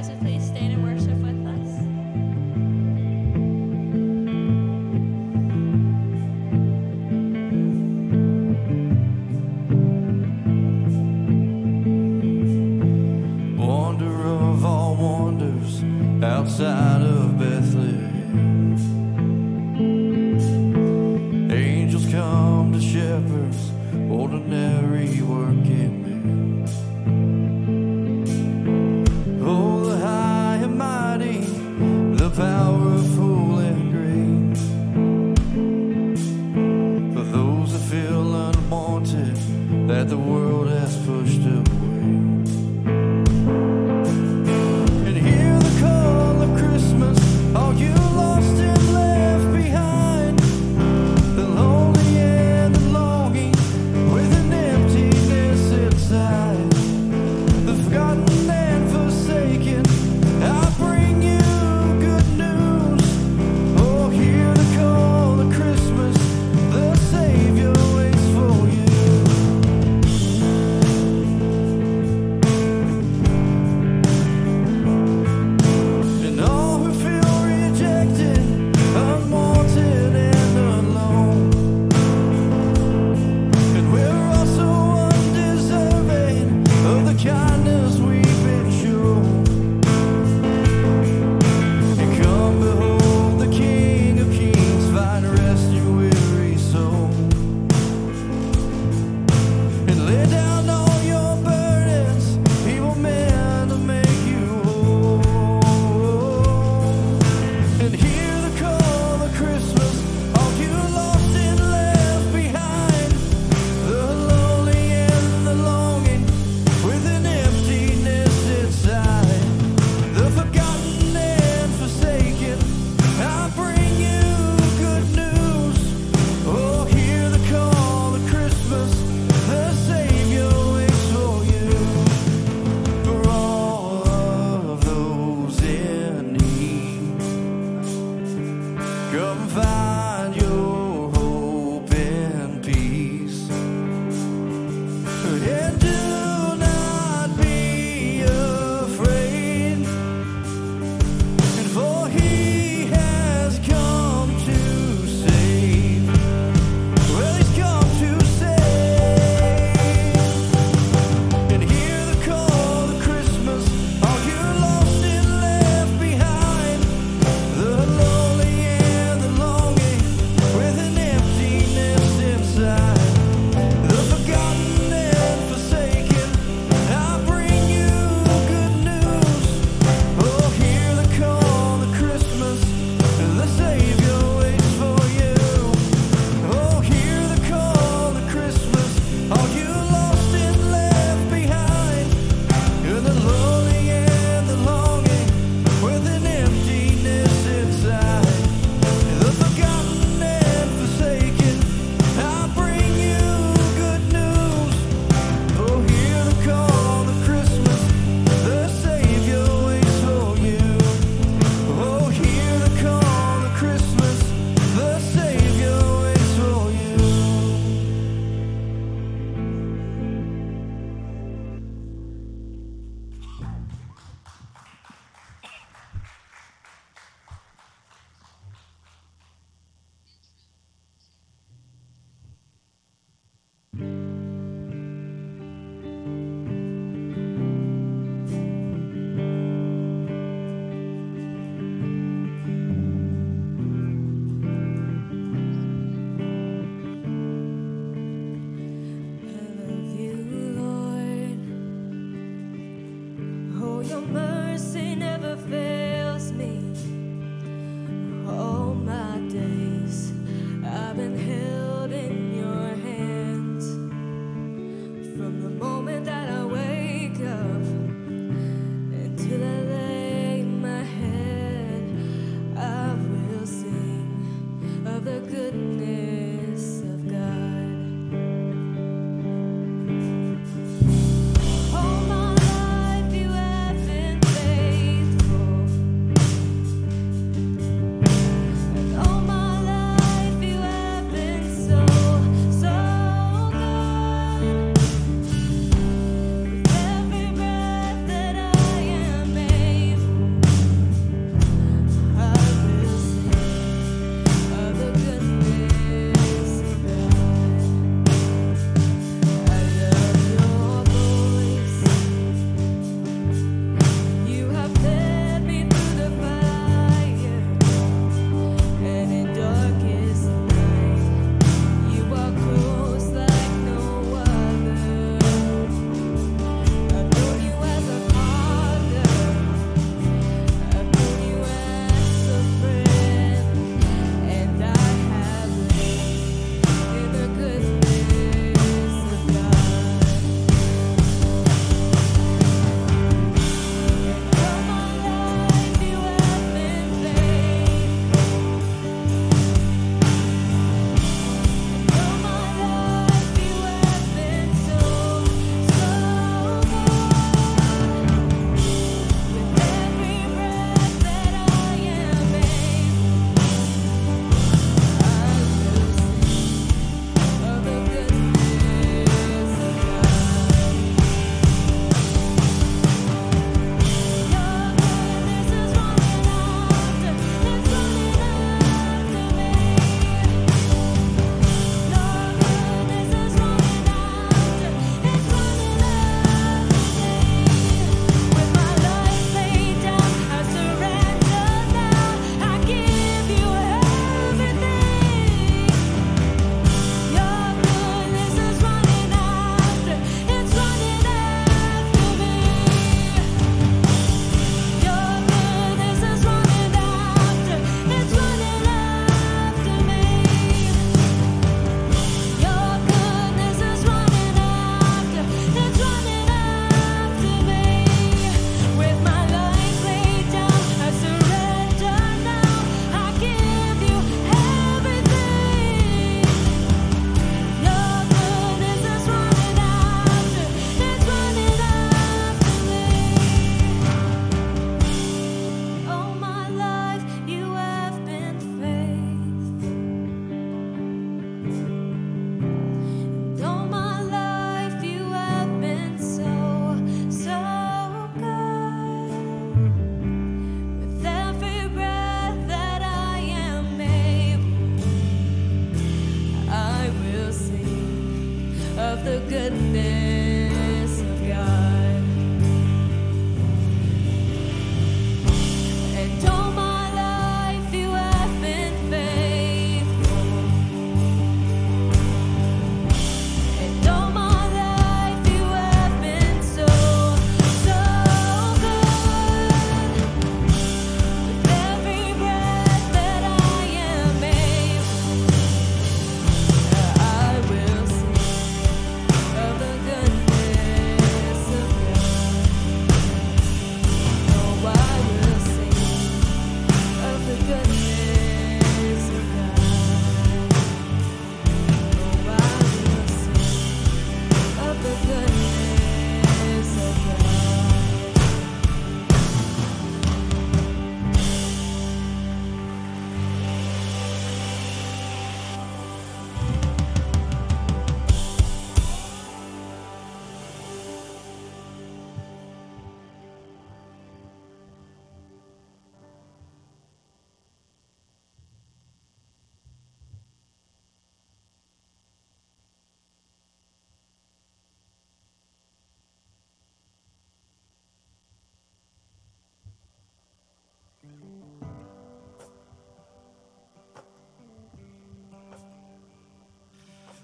guys would please stand and worship with us. Outside of Bethlehem, angels come to shepherds, ordinary working men. Oh, the high and mighty, the powerful and great, for those that feel unwanted, that the world has pushed away.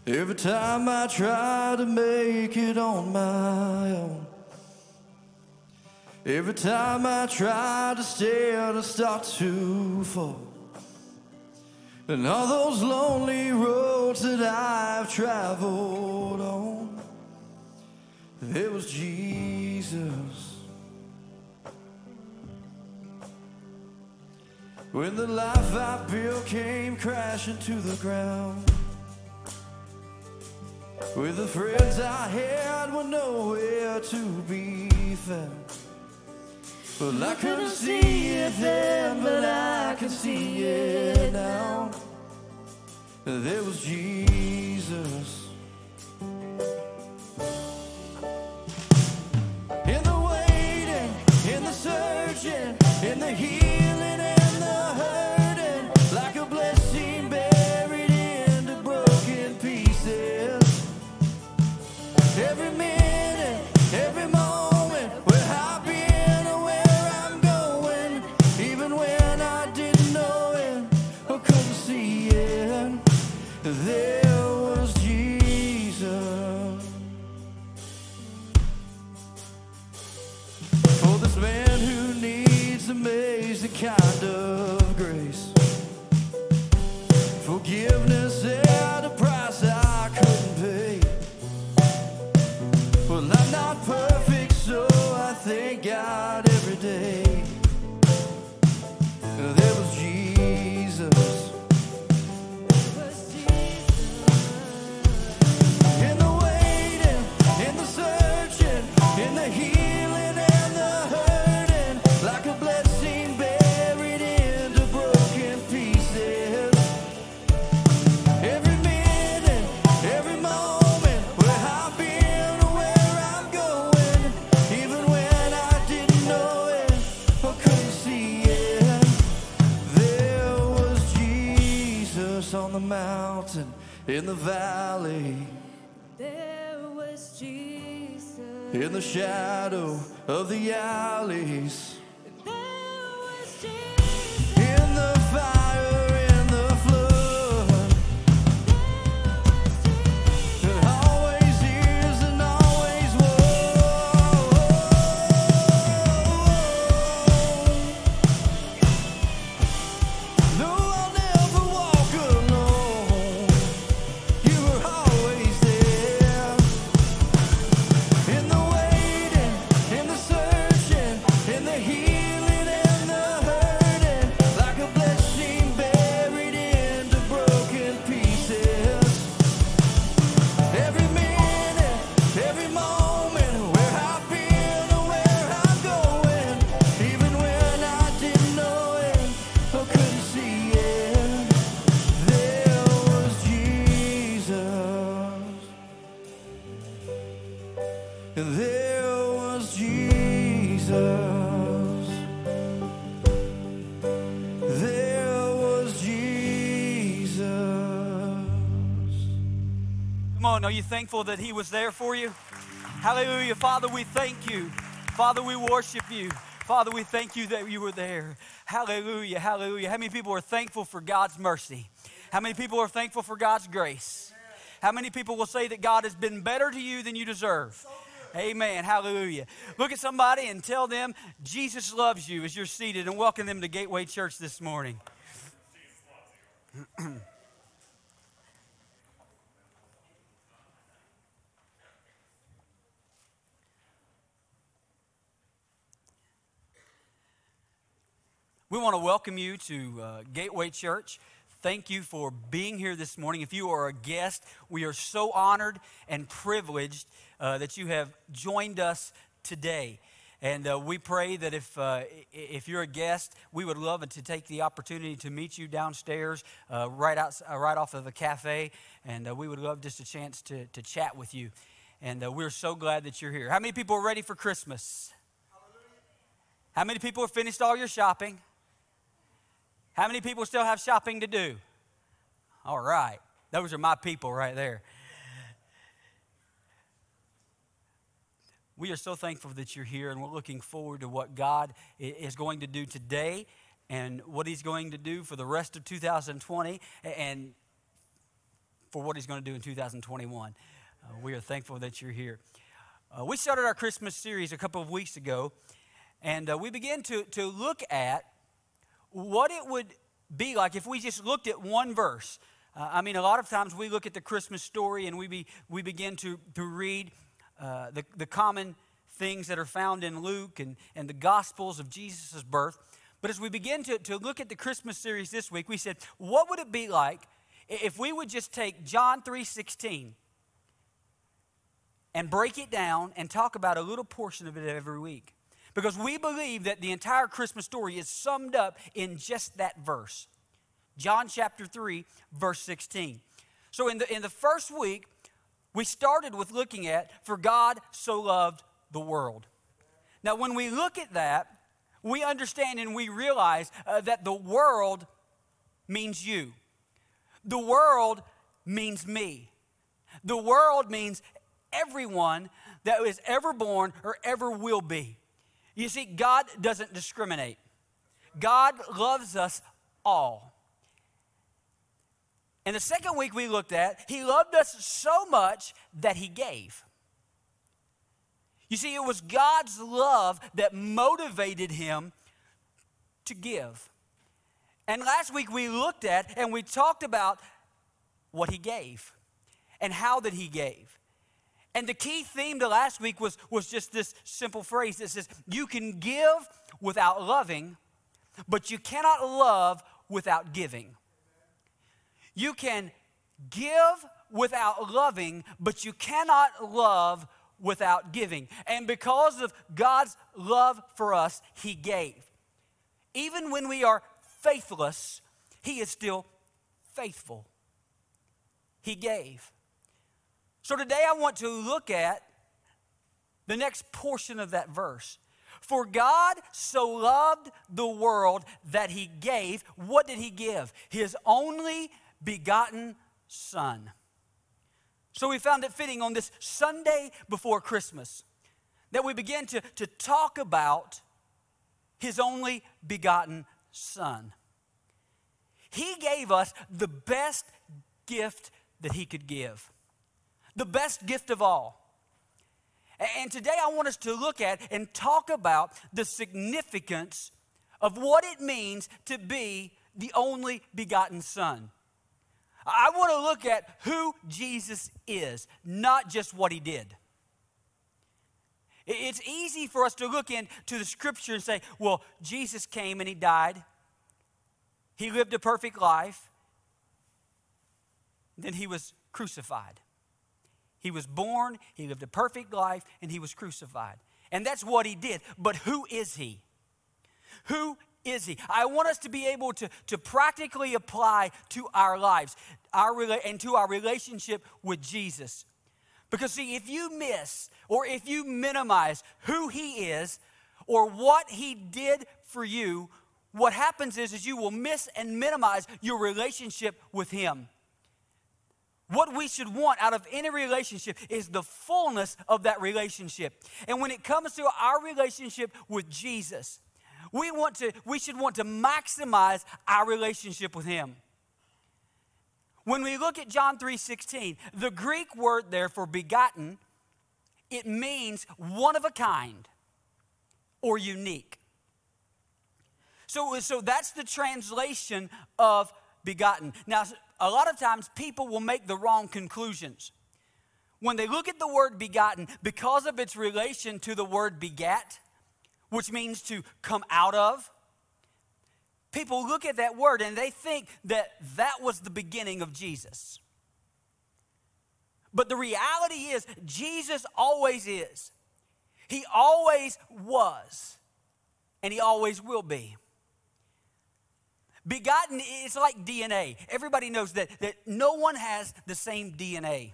Every time I try to make it on my own, every time I try to stand, I start to fall. And all those lonely roads that I've traveled on, there was Jesus. When the life I built came crashing to the ground, with the friends I had were nowhere to be found. Well, I couldn't see it then, but I can see it now. There was Jesus. In the waiting, in the searching, in the healing and the hurting, like a blessing buried into broken pieces. Every minute, every moment, where I've been or where I'm going, even when I didn't know it or couldn't see it, there was Jesus. For this man who needs amazing kind of grace, forgiveness at a price I couldn't pay. Well, I'm not perfect, so I thank God every day. There was Jesus. In the waiting, in the searching, in the healing and the hurting, like a blessing buried into broken pieces. Every minute, every moment, where I've been or where I'm going, even when I didn't know it or couldn't see it, there was Jesus on the mountain, in the valley, there was Jesus. in the shadow of the alleys, there was Jesus. in the fire, in the flood. It always is and always was. No, I'll never walk alone. You were always there. In the waiting, in the searching, in the healing and the hurting, like a blessing buried into broken pieces. Every minute, every moment, where I've been or where I'm going, even when I didn't know it or couldn't see it, there was Jesus. There was Jesus. There was Jesus. Come on, are you thankful that he was there for you? Hallelujah. Father, we thank you. Father, we worship you. Father, we thank you that you were there. Hallelujah, hallelujah. How many people are thankful for God's mercy? How many people are thankful for God's grace? How many people will say that God has been better to you than you deserve? Amen, hallelujah. Look at somebody and tell them Jesus loves you as you're seated, and welcome them to Gateway Church this morning. We want to welcome you to Gateway Church. Thank you for being here this morning. If you are a guest, we are so honored and privileged that you have joined us today. And we pray that if you're a guest, we would love to take the opportunity to meet you downstairs, right off of the cafe. And we would love just a chance to chat with you. And we're so glad that you're here. How many people are ready for Christmas? How many people have finished all your shopping? How many people still have shopping to do? All right. Those are my people right there. We are so thankful that you're here, and we're looking forward to what God is going to do today and what he's going to do for the rest of 2020 and for what he's going to do in 2021. We are thankful that you're here. We started our Christmas series a couple of weeks ago, and we began to look at what it would be like if we just looked at one verse. I mean, a lot of times we look at the Christmas story and we begin to read the common things that are found in Luke and the Gospels of Jesus' birth. But as we begin to look at the Christmas series this week, we said, what would it be like if we would just take John 3:16 and break it down and talk about a little portion of it every week? Because we believe that the entire Christmas story is summed up in just that verse. John chapter 3, verse 16. So in the first week, we started with looking at, for God so loved the world. Now, when we look at that, we understand and we realize that the world means you. The world means me. The world means everyone that was ever born or ever will be. You see, God doesn't discriminate. God loves us all. And the second week we looked at, he loved us so much that he gave. You see, it was God's love that motivated him to give. And last week we looked at and we talked about what he gave and how that he gave. And the key theme to last week was just this simple phrase that says, you can give without loving, but you cannot love without giving. You can give without loving, but you cannot love without giving. And because of God's love for us, he gave. Even when we are faithless, he is still faithful. He gave. So today I want to look at the next portion of that verse. For God so loved the world that he gave. What did he give? His only begotten Son. So we found it fitting on this Sunday before Christmas that we begin to talk about his only begotten Son. He gave us the best gift that he could give, the best gift of all. And today I want us to look at and talk about the significance of what it means to be the only begotten Son. I want to look at who Jesus is, not just what he did. It's easy for us to look into the scripture and say, well, Jesus came and he died. He lived a perfect life. Then he was crucified. He was born, he lived a perfect life, and he was crucified. And that's what he did. But who is he? Who is he? I want us to be able to practically apply to our lives and to our relationship with Jesus. Because see, if you miss or if you minimize who he is or what he did for you, what happens is you will miss and minimize your relationship with him. What we should want out of any relationship is the fullness of that relationship. And when it comes to our relationship with Jesus, we should want to maximize our relationship with him. When we look at John 3:16, the Greek word there for begotten, it means one of a kind or unique. So that's the translation of begotten. Now, a lot of times people will make the wrong conclusions. When they look at the word begotten, because of its relation to the word begat, which means to come out of, people look at that word and they think that was the beginning of Jesus. But the reality is, Jesus always is. He always was, and he always will be. Begotten, it's like DNA. Everybody knows that no one has the same DNA.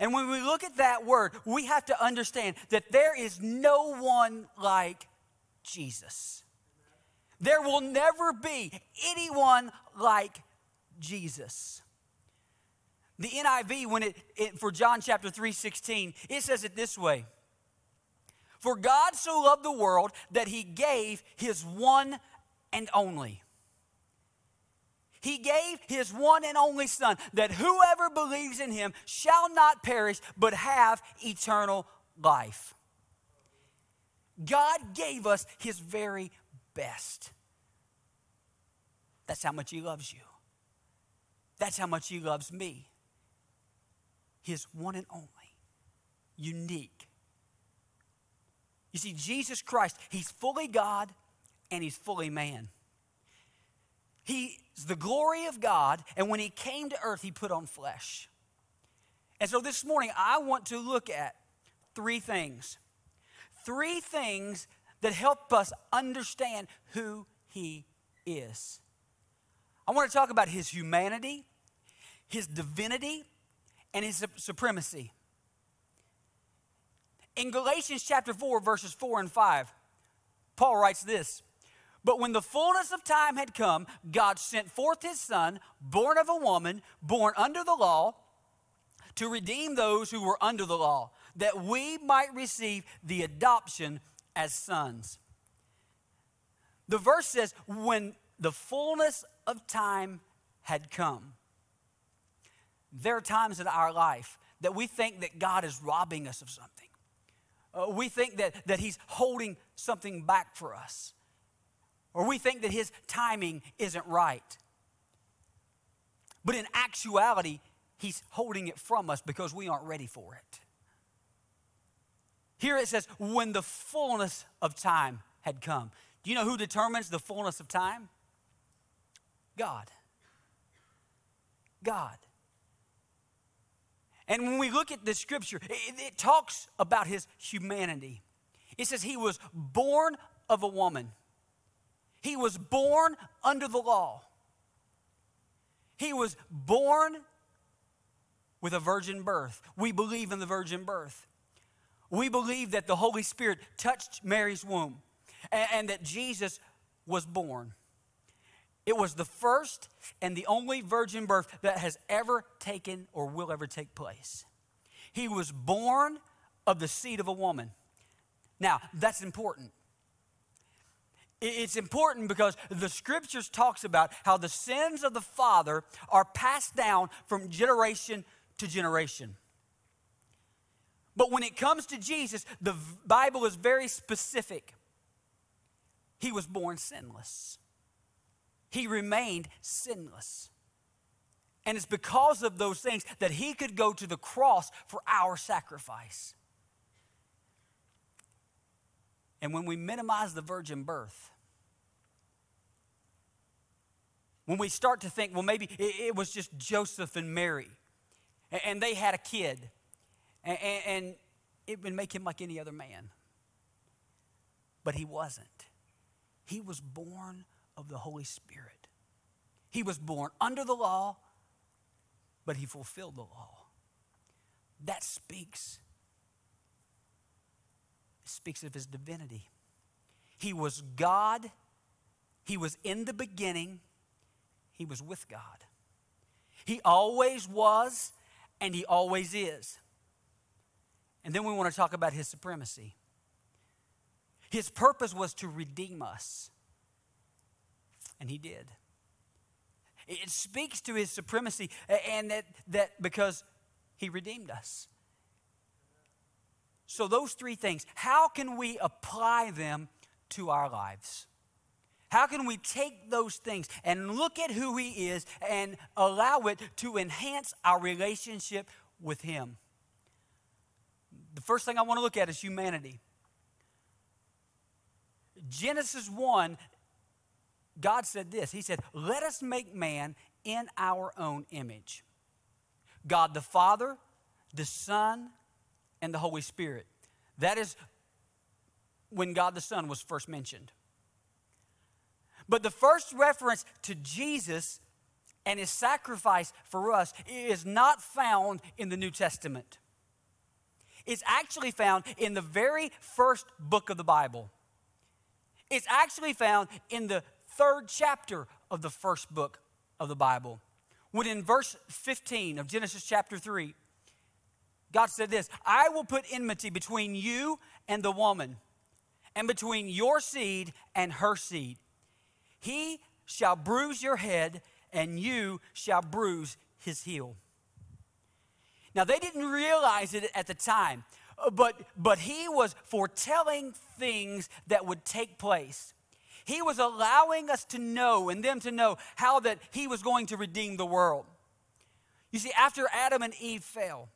And when we look at that word, we have to understand that there is no one like Jesus. There will never be anyone like Jesus. The NIV, when for John chapter 3:16, it says it this way. For God so loved the world that he gave his one and only. He gave his one and only son that whoever believes in him shall not perish but have eternal life. God gave us his very best. That's how much he loves you. That's how much he loves me. His one and only, unique. You see, Jesus Christ, he's fully God and he's fully man. He's the glory of God, and when he came to earth, he put on flesh. And so this morning, I want to look at three things. Three things that help us understand who he is. I want to talk about his humanity, his divinity, and his supremacy. In Galatians chapter 4, verses 4 and 5, Paul writes this: "But when the fullness of time had come, God sent forth his son, born of a woman, born under the law, to redeem those who were under the law, that we might receive the adoption as sons." The verse says, when the fullness of time had come. There are times in our life that we think that God is robbing us of something. We think that he's holding something back for us. Or we think that his timing isn't right. But in actuality, he's holding it from us because we aren't ready for it. Here it says, when the fullness of time had come. Do you know who determines the fullness of time? God. And when we look at this scripture, it talks about his humanity. It says he was born of a woman. He was born under the law. He was born with a virgin birth. We believe in the virgin birth. We believe that the Holy Spirit touched Mary's womb and that Jesus was born. It was the first and the only virgin birth that has ever taken or will ever take place. He was born of the seed of a woman. Now, that's important. It's important because the scriptures talks about how the sins of the father are passed down from generation to generation. But when it comes to Jesus, the Bible is very specific. He was born sinless. He remained sinless. And it's because of those things that he could go to the cross for our sacrifice. And when we minimize the virgin birth, when we start to think, well, maybe it was just Joseph and Mary, and they had a kid, and it would make him like any other man. But he wasn't. He was born of the Holy Spirit. He was born under the law, but he fulfilled the law. That speaks of his divinity. He was God. He was in the beginning. He was with God. He always was, and he always is. And then we want to talk about his supremacy. His purpose was to redeem us, and he did. It speaks to his supremacy, and that because he redeemed us. So those three things, how can we apply them to our lives? How can we take those things and look at who he is and allow it to enhance our relationship with him? The first thing I want to look at is humanity. Genesis 1, God said this. He said, "Let us make man in our own image." God the Father, the Son, and the Holy Spirit. That is when God the Son was first mentioned. But the first reference to Jesus and his sacrifice for us is not found in the New Testament. It's actually found in the very first book of the Bible. It's actually found in the third chapter of the first book of the Bible, when in verse 15 of Genesis chapter 3, God said this: "I will put enmity between you and the woman, and between your seed and her seed. He shall bruise your head, and you shall bruise his heel. Now, they didn't realize it at the time, but he was foretelling things that would take place. He was allowing us to know and them to know how that he was going to redeem the world. You see, after Adam and Eve fell,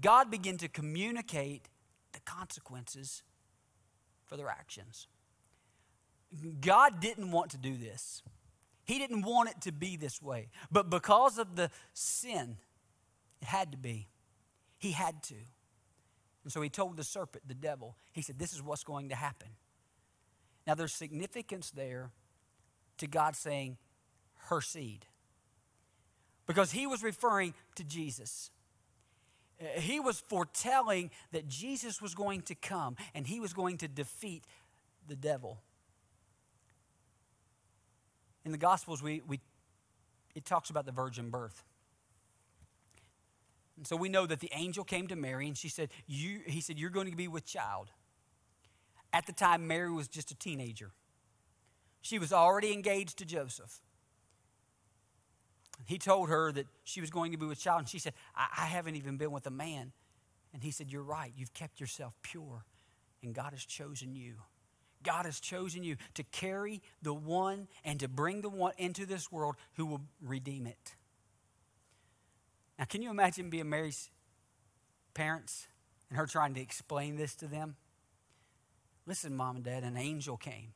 God began to communicate the consequences for their actions. God didn't want to do this. He didn't want it to be this way. But because of the sin, it had to be. He had to. And so he told the serpent, the devil, he said, this is what's going to happen. Now there's significance there to God saying her seed, because he was referring to Jesus. He was foretelling that Jesus was going to come and he was going to defeat the devil. In the Gospels, it talks about the virgin birth. And so we know that the angel came to Mary and she said, he said, you're going to be with child. At the time, Mary was just a teenager. She was already engaged to Joseph. He told her that she was going to be with child, and she said, I haven't even been with a man. And he said, you're right. You've kept yourself pure, and God has chosen you. God has chosen you to carry the one and to bring the one into this world who will redeem it. Now, can you imagine being Mary's parents and her trying to explain this to them? Listen, Mom and Dad, an angel came.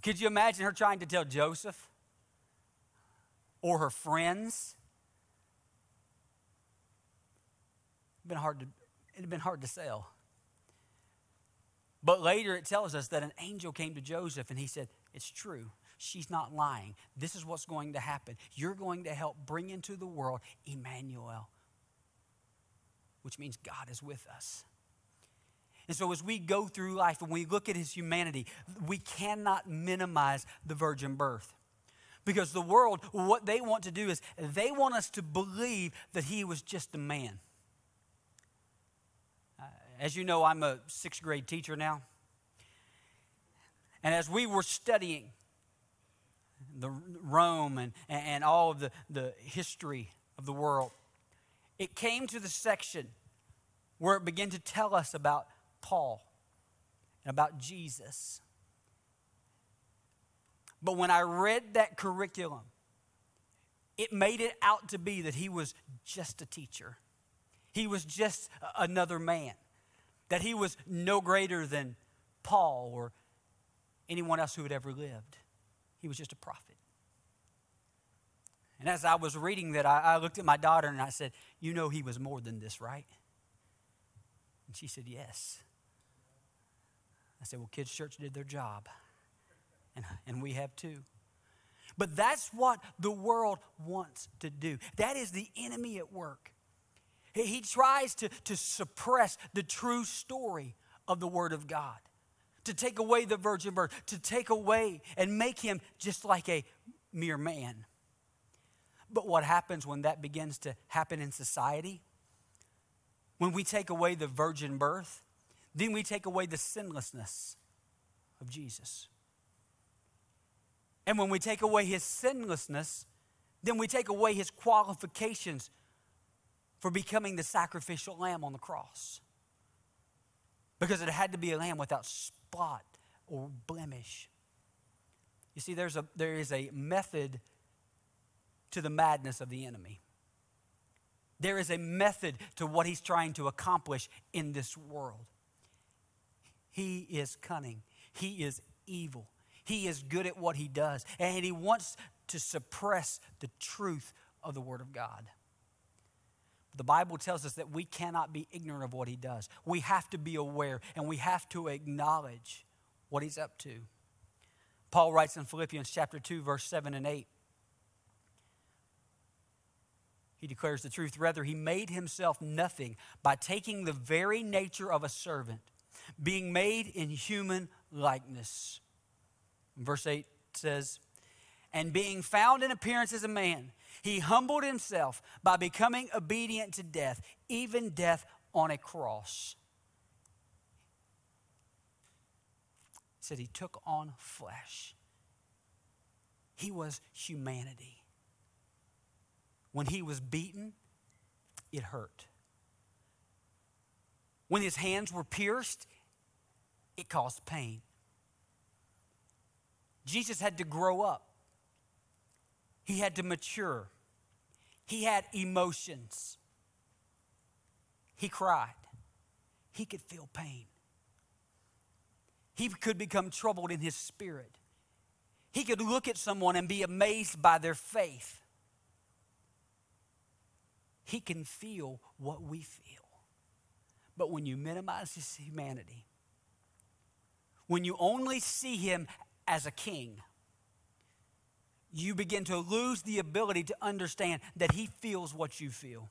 Could you imagine her trying to tell Joseph or her friends? It'd been hard to sell. But later it tells us that an angel came to Joseph and he said, it's true. She's not lying. This is what's going to happen. You're going to help bring into the world Emmanuel, which means God is with us. And so as we go through life and we look at his humanity, we cannot minimize the virgin birth. Because the world, what they want to do is they want us to believe that he was just a man. As you know, I'm a sixth grade teacher now. And as we were studying the Rome and all of the history of the world, it came to the section where it began to tell us about Paul and about Jesus. But when I read that curriculum, it made it out to be that he was just a teacher. He was just another man. That he was no greater than Paul or anyone else who had ever lived. He was just a prophet. And as I was reading that, I looked at my daughter and I said, you know he was more than this, right? And she said, yes. I said, well, Kids Church did their job. And we have too. But that's what the world wants to do. That is the enemy at work. He tries to suppress the true story of the Word of God, to take away the virgin birth, to take away and make him just like a mere man. But what happens when that begins to happen in society? When we take away the virgin birth, then we take away the sinlessness of Jesus. And when we take away his sinlessness, then we take away his qualifications for becoming the sacrificial lamb on the cross. Because it had to be a lamb without spot or blemish. You see, there is a method to the madness of the enemy. There is a method to what he's trying to accomplish in this world. He is cunning. He is evil. He is good at what he does, and he wants to suppress the truth of the Word of God. The Bible tells us that we cannot be ignorant of what he does. We have to be aware, and we have to acknowledge what he's up to. Paul writes in Philippians chapter 2, verse 7 and 8. He declares the truth. Rather, he made himself nothing by taking the very nature of a servant, being made in human likeness. Verse 8 says, and being found in appearance as a man, he humbled himself by becoming obedient to death, even death on a cross. It said he took on flesh. He was humanity. When he was beaten, it hurt. When his hands were pierced, it caused pain. Jesus had to grow up. He had to mature. He had emotions. He cried. He could feel pain. He could become troubled in his spirit. He could look at someone and be amazed by their faith. He can feel what we feel. But when you minimize his humanity, when you only see him as a king, you begin to lose the ability to understand that he feels what you feel.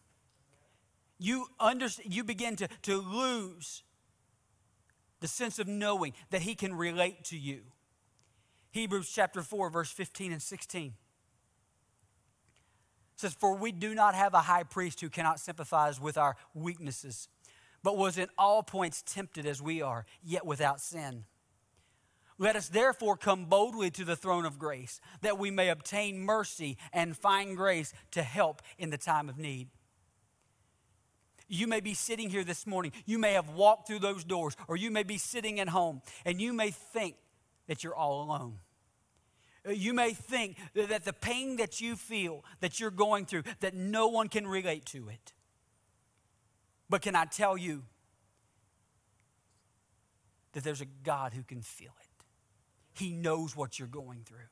You begin to lose the sense of knowing that he can relate to you. Hebrews chapter 4, verse 15 and 16 says, "For we do not have a high priest who cannot sympathize with our weaknesses, but was in all points tempted as we are, yet without sin. Let us therefore come boldly to the throne of grace, that we may obtain mercy and find grace to help in the time of need." You may be sitting here this morning. You may have walked through those doors, or you may be sitting at home, and you may think that you're all alone. You may think that the pain that you feel, that you're going through, that no one can relate to it. But can I tell you that there's a God who can feel it? He knows what you're going through.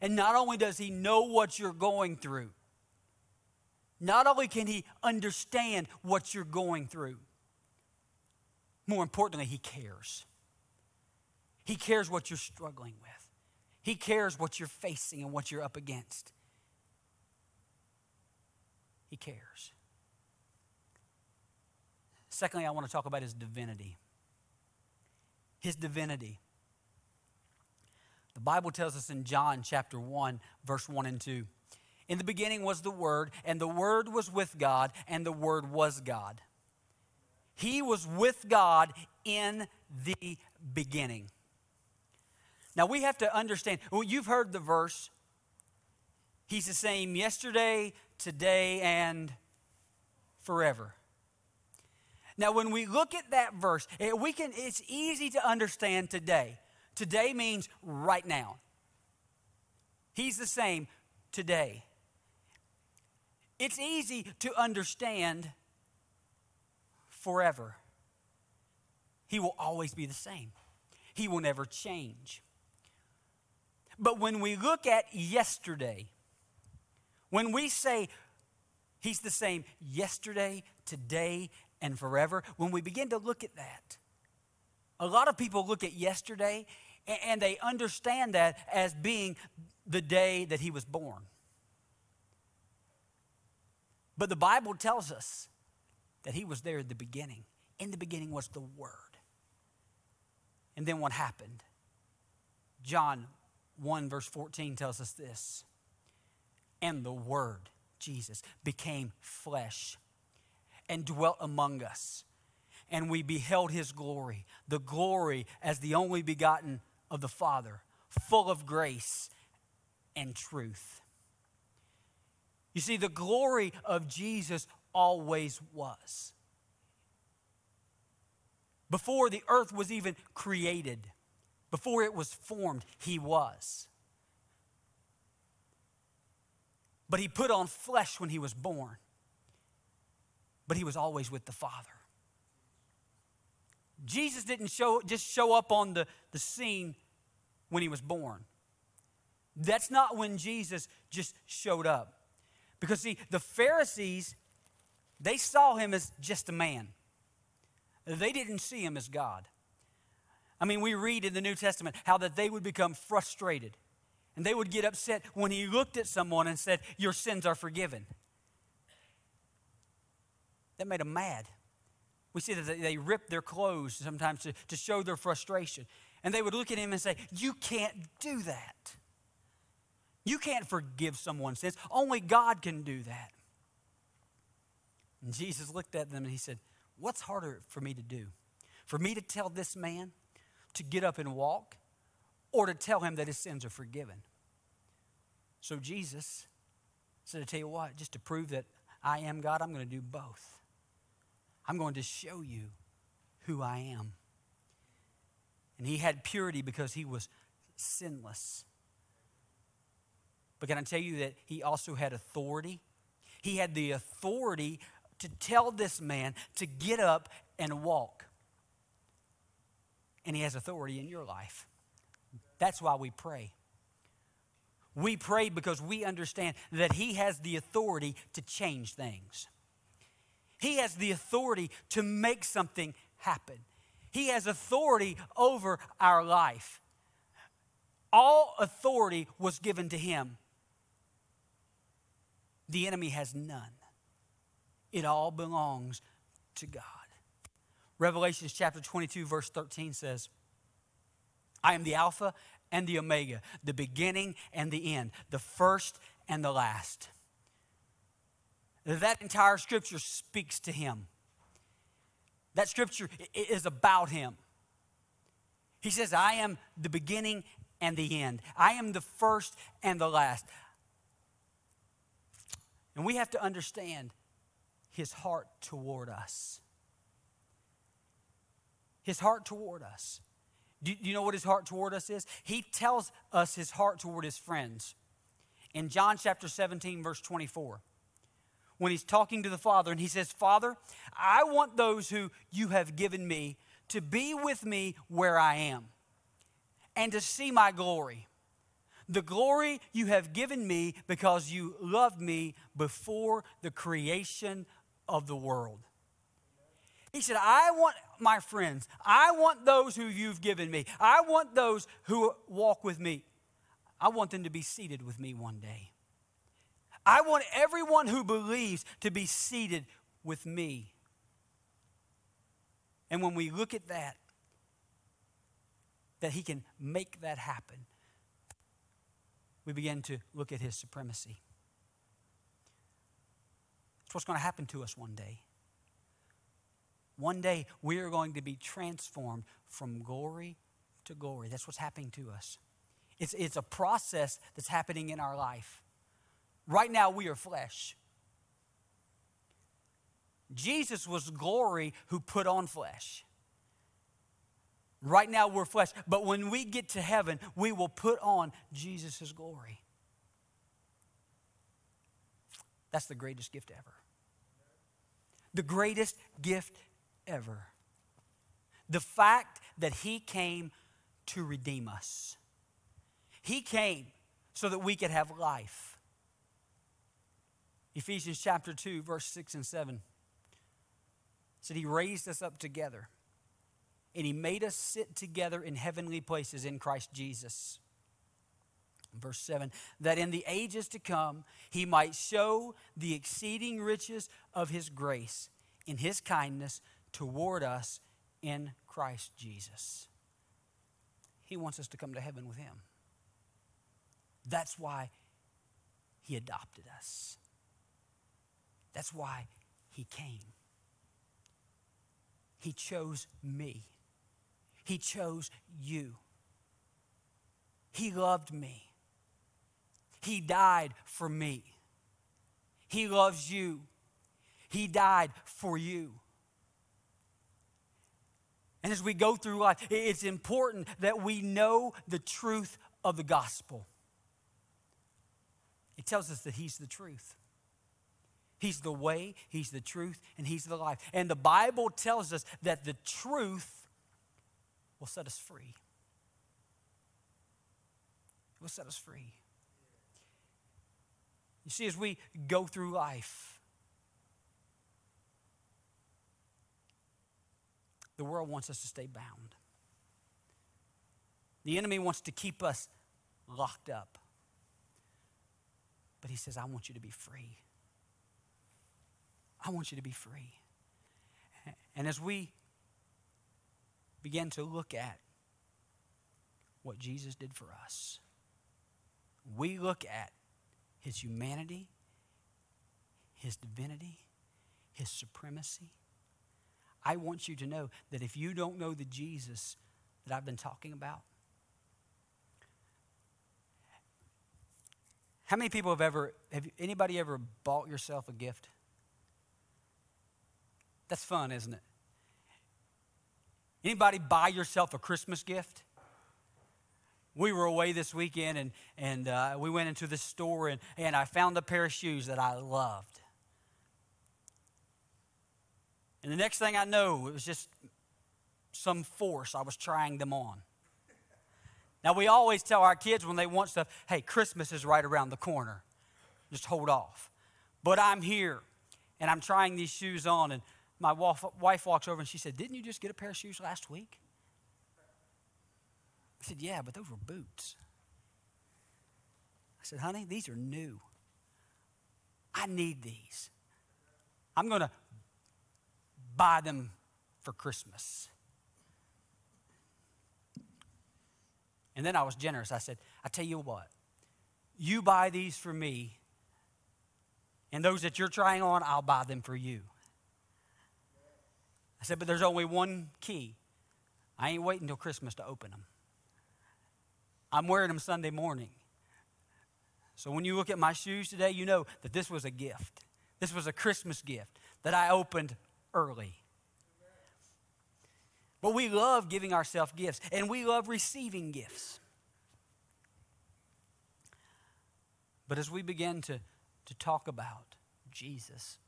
And not only does he know what you're going through, not only can he understand what you're going through, more importantly, he cares. He cares what you're struggling with. He cares what you're facing and what you're up against. He cares. Secondly, I want to talk about his divinity. His divinity. The Bible tells us in John chapter 1, verse 1 and 2, "In the beginning was the Word, and the Word was with God, and the Word was God. He was with God in the beginning." Now we have to understand, well, you've heard the verse, he's the same yesterday, today, and forever. Now when we look at that verse, it's easy to understand today. Today means right now. He's the same today. It's easy to understand forever. He will always be the same. He will never change. But when we look at yesterday, when we say he's the same yesterday, today, and forever, when we begin to look at that, a lot of people look at yesterday and they understand that as being the day that he was born. But the Bible tells us that he was there at the beginning. In the beginning was the Word. And then what happened? John 1 verse 14 tells us this, "And the Word," Jesus, "became flesh and dwelt among us. And we beheld his glory, the glory as the only begotten of the Father, full of grace and truth." You see, the glory of Jesus always was. Before the earth was even created, before it was formed, he was. But he put on flesh when he was born. But he was always with the Father. Jesus didn't just show up on the scene when he was born. That's not when Jesus just showed up. Because see, the Pharisees, they saw him as just a man. They didn't see him as God. I mean, we read in the New Testament how that they would become frustrated. And they would get upset when he looked at someone and said, "Your sins are forgiven." That made them mad. We see that they rip their clothes sometimes to show their frustration. And they would look at him and say, "You can't do that. You can't forgive someone's sins. Only God can do that." And Jesus looked at them and he said, "What's harder for me to do? For me to tell this man to get up and walk, or to tell him that his sins are forgiven?" So Jesus said, I tell you what, just to prove that I am God, I'm going to do both. I'm going to show you who I am. And he had purity because he was sinless. But can I tell you that he also had authority? He had the authority to tell this man to get up and walk. And he has authority in your life. That's why we pray. We pray because we understand that he has the authority to change things. He has the authority to make something happen. He has authority over our life. All authority was given to him. The enemy has none. It all belongs to God. Revelation chapter 22, verse 13 says, I am the Alpha and the Omega, the beginning and the end, the first and the last. That entire scripture speaks to him. That scripture is about him. He says, I am the beginning and the end. I am the first and the last. And we have to understand his heart toward us. His heart toward us. Do you know what his heart toward us is? He tells us his heart toward his friends. In John chapter 17, verse 24, when he's talking to the Father, and he says, Father, I want those who you have given me to be with me where I am and to see my glory, the glory you have given me because you loved me before the creation of the world. He said, I want my friends. I want those who you've given me. I want those who walk with me. I want them to be seated with me one day. I want everyone who believes to be seated with me. And when we look at that, that he can make that happen, we begin to look at his supremacy. It's what's going to happen to us one day. One day, we are going to be transformed from glory to glory. That's what's happening to us. It's a process that's happening in our life. Right now, we are flesh. Jesus was glory who put on flesh. Right now, we're flesh. But when we get to heaven, we will put on Jesus' glory. That's the greatest gift ever. The greatest gift ever. The fact that he came to redeem us. He came so that we could have life. Ephesians chapter 2, verse 6 and 7 said he raised us up together and he made us sit together in heavenly places in Christ Jesus. Verse 7, that in the ages to come, he might show the exceeding riches of his grace in his kindness toward us in Christ Jesus. He wants us to come to heaven with him. That's why he adopted us. That's why he came. He chose me. He chose you. He loved me. He died for me. He loves you. He died for you. And as we go through life, it's important that we know the truth of the gospel. It tells us that he's the truth. He's the way, he's the truth, and he's the life. And the Bible tells us that the truth will set us free. It will set us free. You see, as we go through life, the world wants us to stay bound. The enemy wants to keep us locked up. But he says, I want you to be free. I want you to be free. And as we begin to look at what Jesus did for us, we look at his humanity, his divinity, his supremacy. I want you to know that if you don't know the Jesus that I've been talking about, How many people have anybody ever bought yourself a gift? That's fun, isn't it? Anybody buy yourself a Christmas gift? We were away this weekend, and we went into this store, and I found a pair of shoes that I loved. And the next thing I know, it was just some force. I was trying them on. Now, we always tell our kids when they want stuff, hey, Christmas is right around the corner. Just hold off. But I'm here, and I'm trying these shoes on, and my wife walks over, and she said, didn't you just get a pair of shoes last week? I said, yeah, but those were boots. I said, honey, these are new. I need these. I'm going to buy them for Christmas. And then I was generous. I said, I tell you what, you buy these for me, and those that you're trying on, I'll buy them for you. I said, but there's only one key. I ain't waiting till Christmas to open them. I'm wearing them Sunday morning. So when you look at my shoes today, you know that this was a gift. This was a Christmas gift that I opened early. But we love giving ourselves gifts, and we love receiving gifts. But as we begin to talk about Jesus,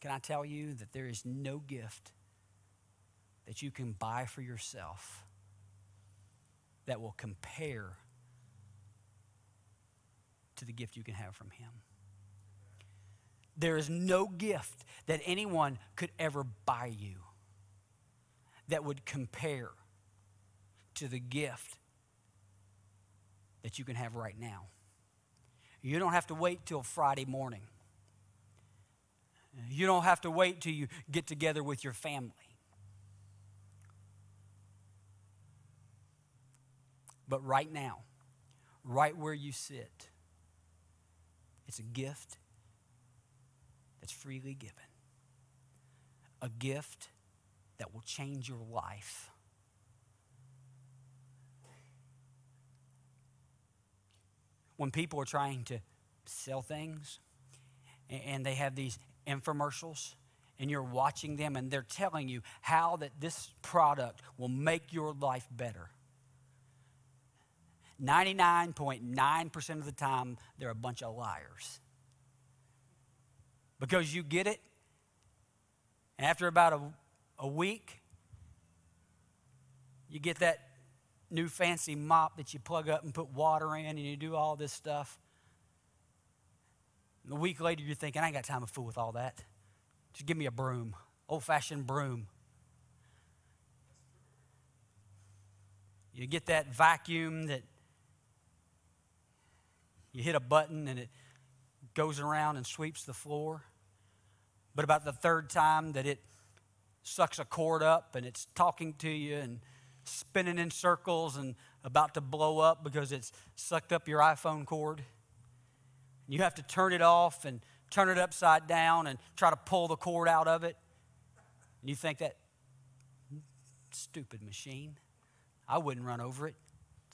can I tell you that there is no gift that you can buy for yourself that will compare to the gift you can have from him. There is no gift that anyone could ever buy you that would compare to the gift that you can have right now. You don't have to wait till Friday morning. You don't have to wait till you get together with your family. But right now, right where you sit, it's a gift that's freely given. A gift that will change your life. When people are trying to sell things and they have these infomercials and you're watching them and they're telling you how that this product will make your life better, 99.9% of the time, they're a bunch of liars. Because you get it, and after about a week, you get that new fancy mop that you plug up and put water in and you do all this stuff. And a week later, you're thinking, I ain't got time to fool with all that. Just give me a broom, old-fashioned broom. You get that vacuum that you hit a button and it goes around and sweeps the floor. But about the third time that it sucks a cord up and it's talking to you and spinning in circles and about to blow up because it's sucked up your iPhone cord. You have to turn it off and turn it upside down and try to pull the cord out of it. And you think, that stupid machine, I wouldn't run over it.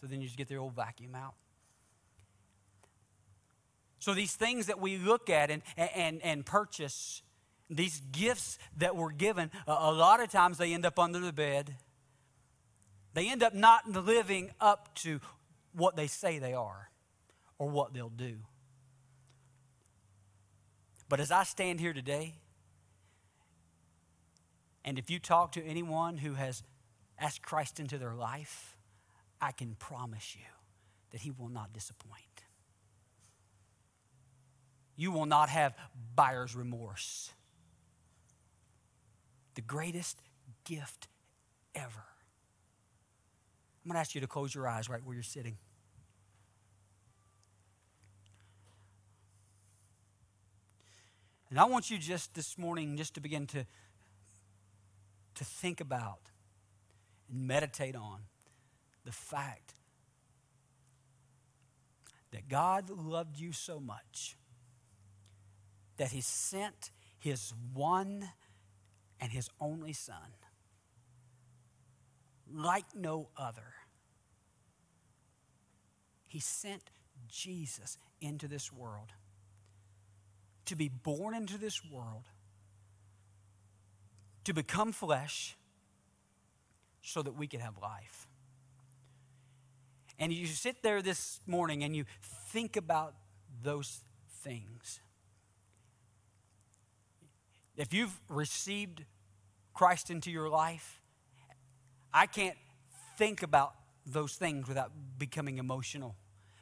So then you just get the old vacuum out. So these things that we look at and purchase, these gifts that were given, a lot of times they end up under the bed. They end up not living up to what they say they are or what they'll do. But as I stand here today, and if you talk to anyone who has asked Christ into their life, I can promise you that he will not disappoint. You will not have buyer's remorse. The greatest gift ever. I'm going to ask you to close your eyes right where you're sitting. And I want you just this morning just to begin to think about and meditate on the fact that God loved you so much that he sent his one and his only son, like no other. He sent Jesus into this world. To be born into this world, to become flesh so that we can have life. And you sit there this morning and you think about those things. If you've received Christ into your life, I can't think about those things without becoming emotional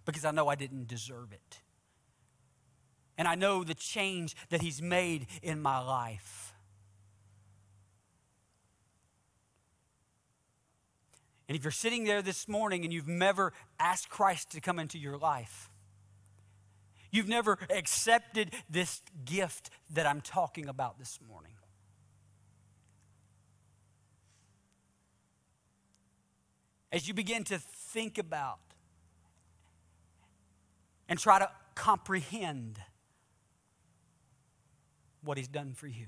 because I know I didn't deserve it. And I know the change that he's made in my life. And if you're sitting there this morning and you've never asked Christ to come into your life, you've never accepted this gift that I'm talking about this morning. As you begin to think about and try to comprehend what he's done for you,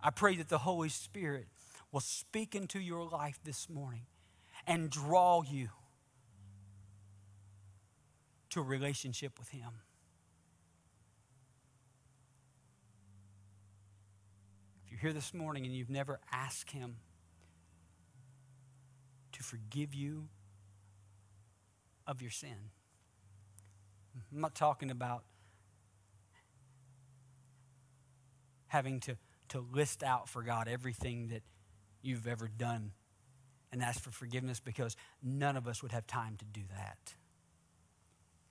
I pray that the Holy Spirit will speak into your life this morning and draw you to a relationship with him. If you're here this morning and you've never asked him to forgive you of your sin, I'm not talking about having to list out for God everything that you've ever done and ask for forgiveness, because none of us would have time to do that.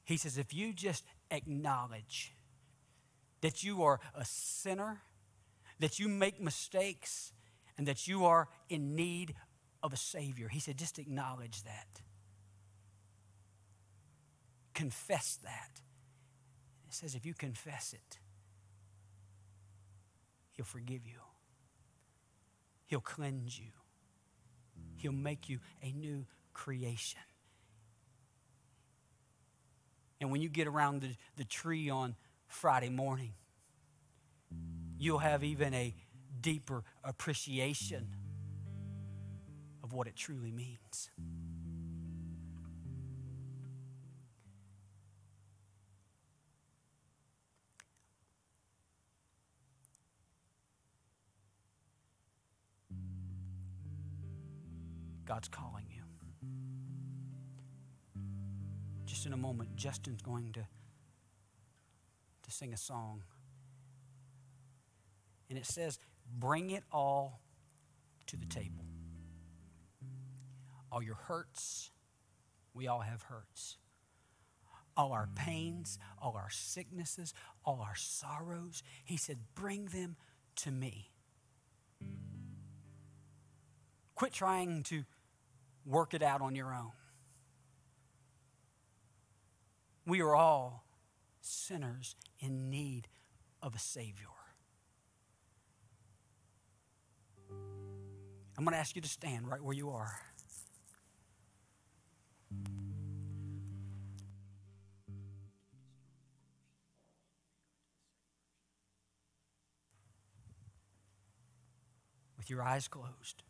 He says, if you just acknowledge that you are a sinner, that you make mistakes, and that you are in need of a Savior. He said, just acknowledge that. Confess that. It says, if you confess it, he'll forgive you. He'll cleanse you. He'll make you a new creation. And when you get around the tree on Friday morning, you'll have even a deeper appreciation of what it truly means. God's calling you. Just in a moment, Justin's going to sing a song. And it says, bring it all to the table. All your hurts, we all have hurts. All our pains, all our sicknesses, all our sorrows. He said, bring them to me. Quit trying to work it out on your own. We are all sinners in need of a Savior. I'm going to ask you to stand right where you are. With your eyes closed.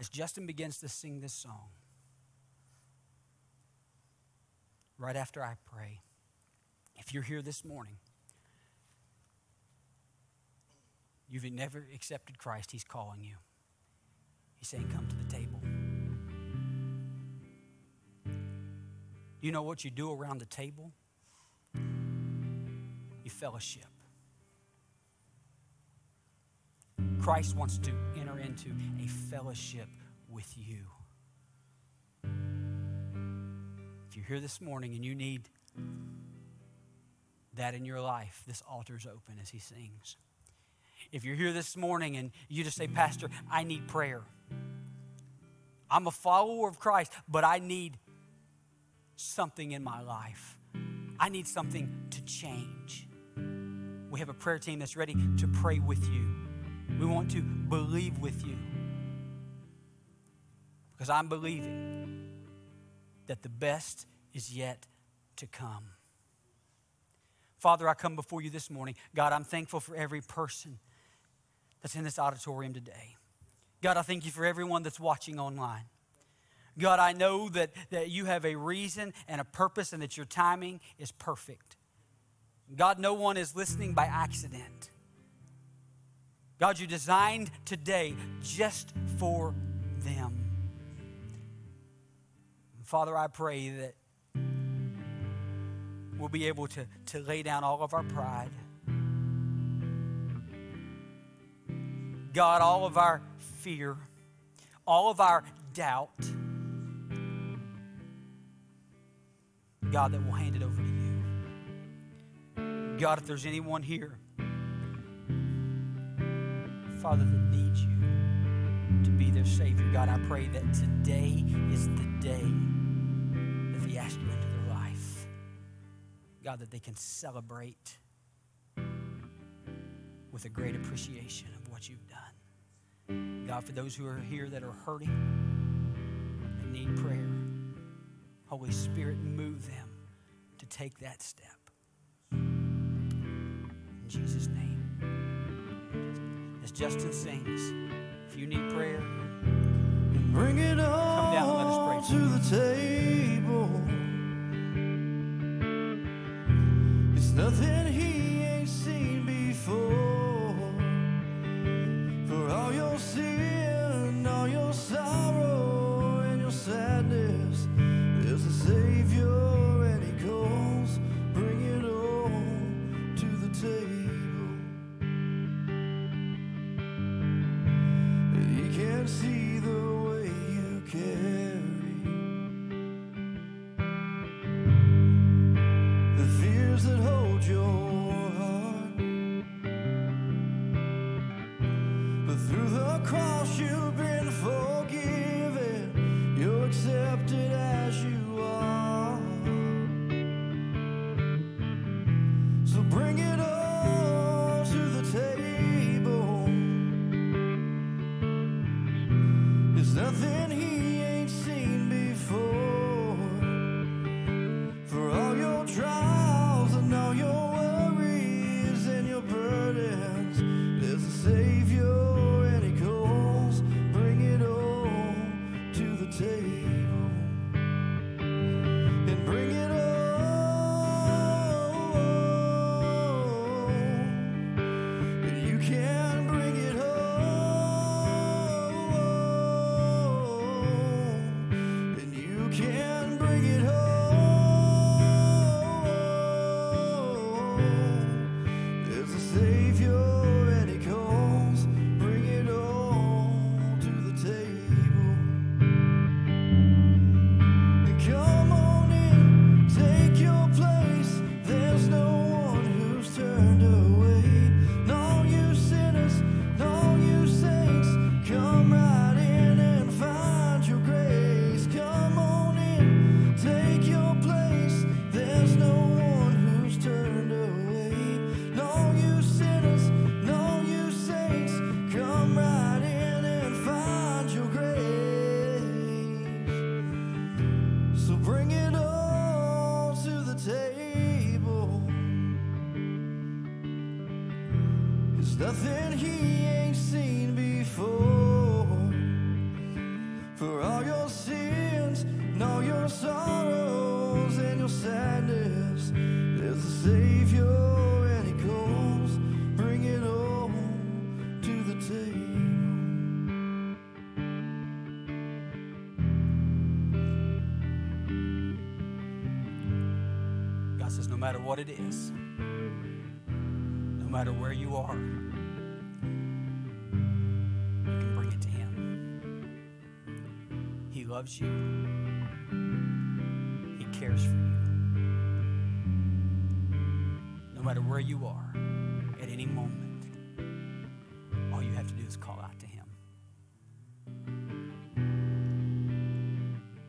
As Justin begins to sing this song, right after I pray, if you're here this morning, you've never accepted Christ, he's calling you. He's saying, come to the table. You know what you do around the table? You fellowship. Christ wants to enter into a fellowship with you. If you're here this morning and you need that in your life, this altar's open as he sings. If you're here this morning and you just say, Pastor, I need prayer. I'm a follower of Christ, but I need something in my life. I need something to change. We have a prayer team that's ready to pray with you. We want to believe with you, because I'm believing that the best is yet to come. Father, I come before you this morning. God, I'm thankful for every person that's in this auditorium today. God, I thank you for everyone that's watching online. God, I know that you have a reason and a purpose and that your timing is perfect. God, no one is listening by accident. God, you designed today just for them. Father, I pray that we'll be able to lay down all of our pride. God, all of our fear, all of our doubt. God, that we'll hand it over to you. God, if there's anyone here, Father, that needs you to be their Savior, God, I pray that today is the day that they ask you into their life. God, that they can celebrate with a great appreciation of what you've done. God, for those who are here that are hurting and need prayer, Holy Spirit, move them to take that step. In Jesus' name. As Justin sings, if you need prayer, bring it on. Come down and let us pray to the table. It's nothing he ain't seen before. For all your sin, all your sorrow, and your sadness, there's a Savior and he calls. Bring it on to the table. And he can see the way you carry the fears that hold your heart. But through the cross you've been forgiven. You're accepted as you. No matter what it is, no matter where you are, you can bring it to him. He loves you. He cares for you. No matter where you are, at any moment, all you have to do is call out to him.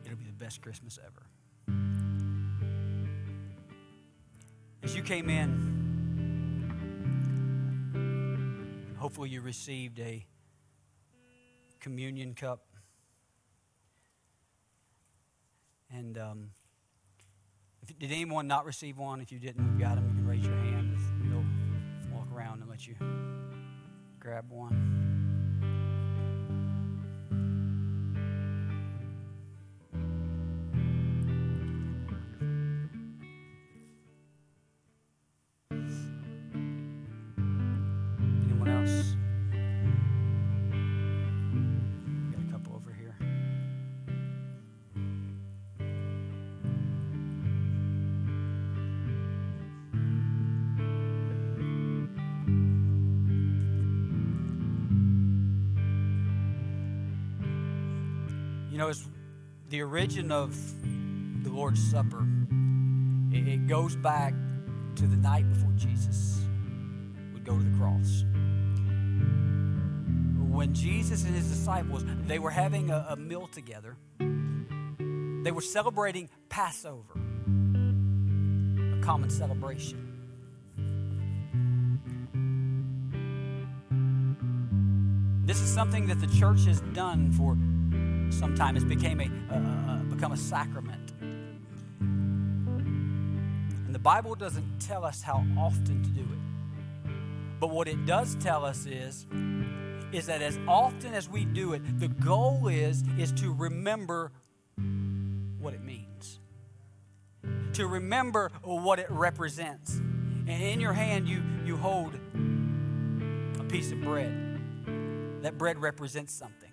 It'll be the best Christmas ever. As you came in, hopefully you received a communion cup. And Did anyone not receive one? If you didn't, we've got them. You can raise your hand. We'll walk around and let you grab one. You know, it's the origin of the Lord's Supper. It goes back to the night before Jesus would go to the cross. When Jesus and his disciples, they were having a meal together. They were celebrating Passover, a common celebration. This is something that the church has done for sometime. It's become a sacrament. And the Bible doesn't tell us how often to do it. But what it does tell us is that as often as we do it, the goal is to remember what it means. To remember what it represents. And in your hand, you hold a piece of bread. That bread represents something.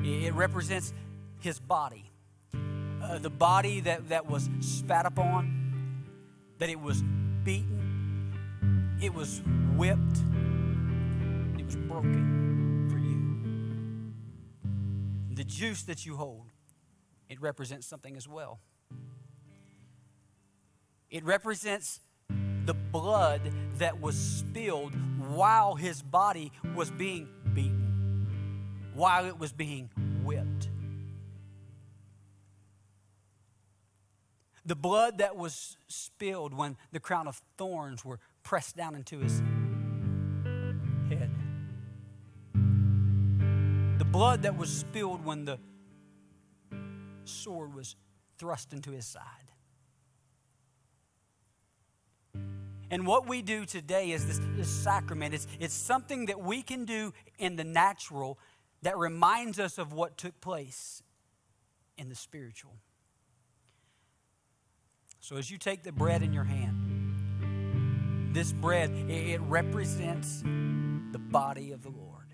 It represents his body, the body that was spat upon, that it was beaten, it was whipped, it was broken for you. The juice that you hold, it represents something as well. It represents the blood that was spilled while his body was being beaten. While it was being whipped. The blood that was spilled when the crown of thorns were pressed down into his head. The blood that was spilled when the sword was thrust into his side. And what we do today is this sacrament. It's something that we can do in the natural that reminds us of what took place in the spiritual. So as you take the bread in your hand, this bread, it represents the body of the Lord.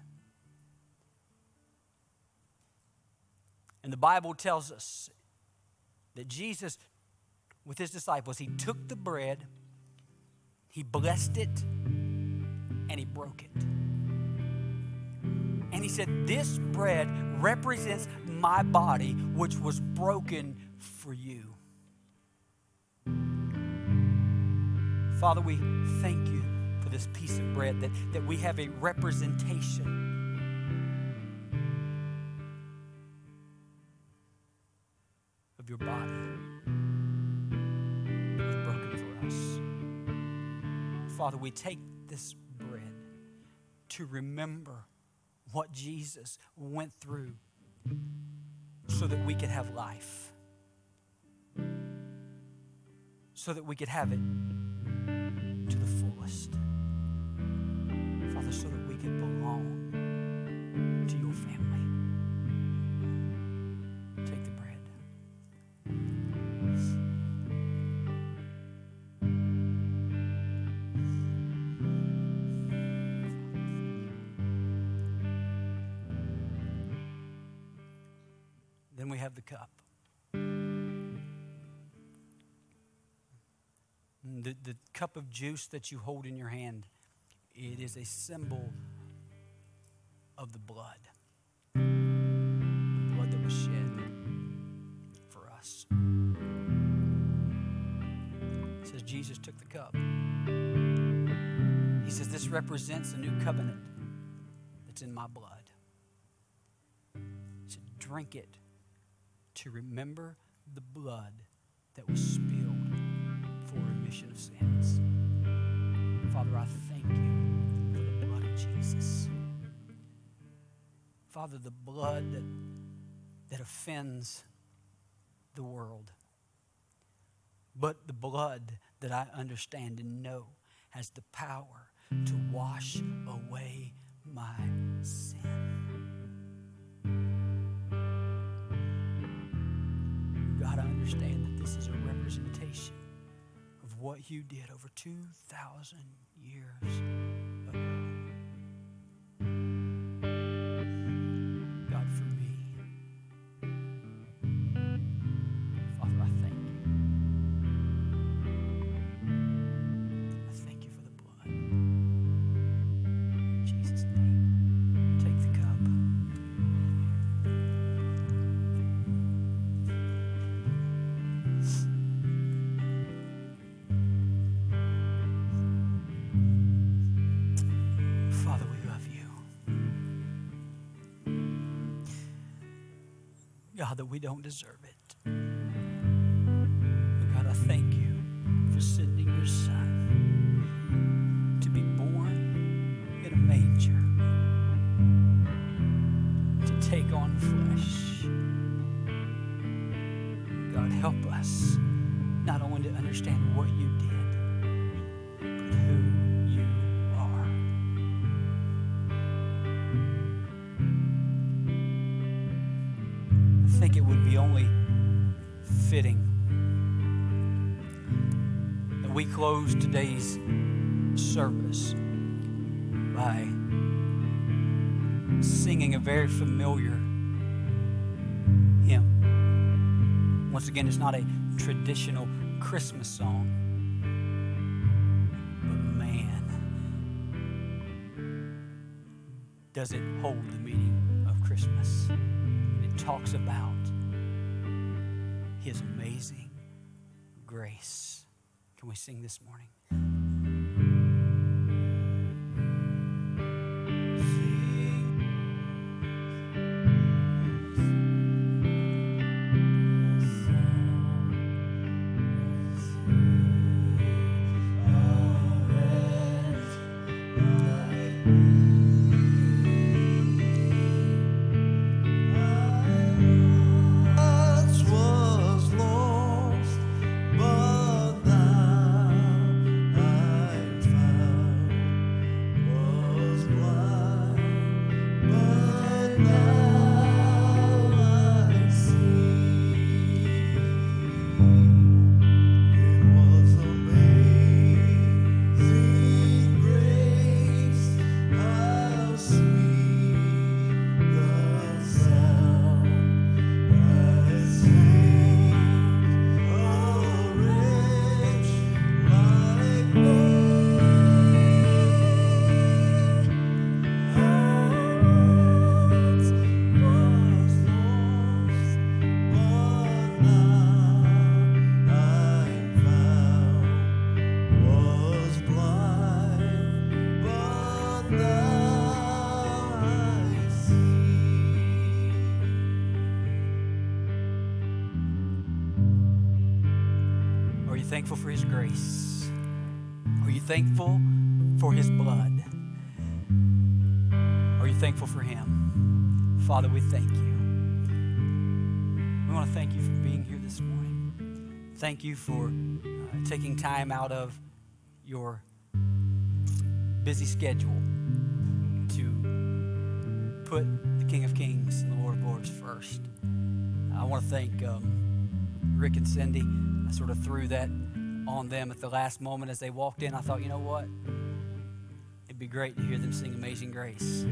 And the Bible tells us that Jesus, with his disciples, he took the bread, he blessed it, and he broke it. And he said, this bread represents my body, which was broken for you. Father, we thank you for this piece of bread that we have a representation of your body that was broken for us. Father, we take this bread to remember what Jesus went through so that we could have life, so that we could have it to the fullest. Father, so that we could belong to your family. Take the bread. The cup. The cup of juice that you hold in your hand, it is a symbol of the blood that was shed for us. It says Jesus took the cup. He says this represents a new covenant that's in my blood. He said, drink it to remember the blood that was spilled for remission of sins. Father, I thank you for the blood of Jesus. Father, the blood that offends the world, but the blood that I understand and know has the power to wash away my sin. God, I understand that this is a representation of what you did over 2,000 years ago. God, for me, Father, I thank you. I thank you for the blood. In Jesus' name, take the cup. God, that we don't deserve it. But God, I thank you for sending your son to be born in a manger, to take on flesh. God, help us not only to understand what you did, but who only fitting that we close today's service by singing a very familiar hymn. Once again, it's not a traditional Christmas song, but man, does it hold the meaning of Christmas. And it talks about his amazing grace. Can we sing this morning? Thankful for his grace? Are you thankful for his blood? Are you thankful for him? Father, we thank you. We want to thank you for being here this morning. Thank you for taking time out of your busy schedule to put the King of Kings and the Lord of Lords first. I want to thank Rick and Cindy. I sort of threw that on them at the last moment as they walked in. I thought, you know what? It'd be great to hear them sing Amazing Grace.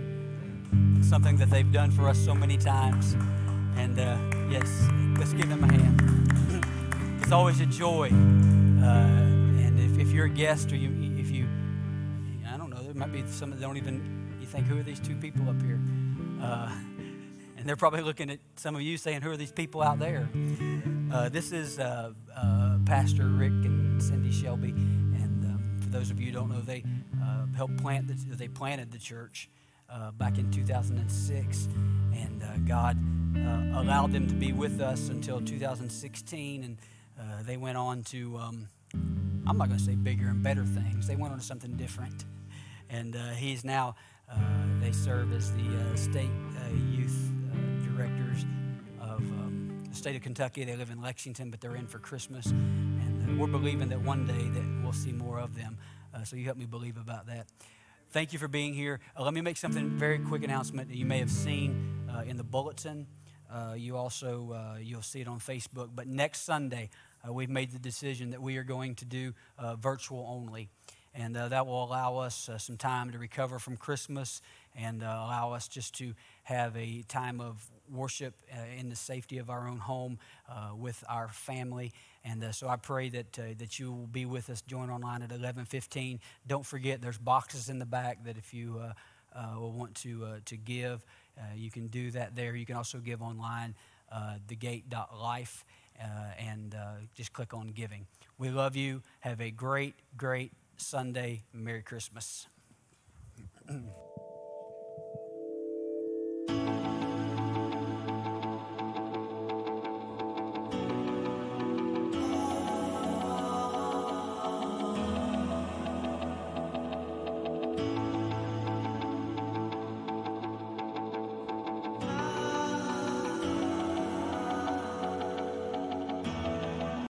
It's something that they've done for us so many times. And yes, let's give them a hand. It's always a joy. And if you're a guest or if you, I don't know, there might be some that don't even, you think, who are these two people up here? And they're probably looking at some of you saying, who are these people out there? This is Pastor Rick and Cindy Shelby, and for those of you who don't know, they helped planted the church back in 2006, and God allowed them to be with us until 2016, and they went on to, I'm not going to say bigger and better things, they went on to something different, and he's now, they serve as the state youth directors of the state of Kentucky. They live in Lexington, but they're in for Christmas, and And we're believing that one day that we'll see more of them. So you help me believe about that. Thank you for being here. Let me make something very quick announcement that you may have seen in the bulletin. You'll see it on Facebook. But next Sunday, we've made the decision that we are going to do virtual only. And that will allow us some time to recover from Christmas and allow us just to have a time of worship in the safety of our own home with our family. And so I pray that you will be with us. Join online at 11:15. Don't forget, there's boxes in the back that if you want to give, you can do that there. You can also give online, thegate.life, and just click on giving. We love you. Have a great, great Sunday. Merry Christmas.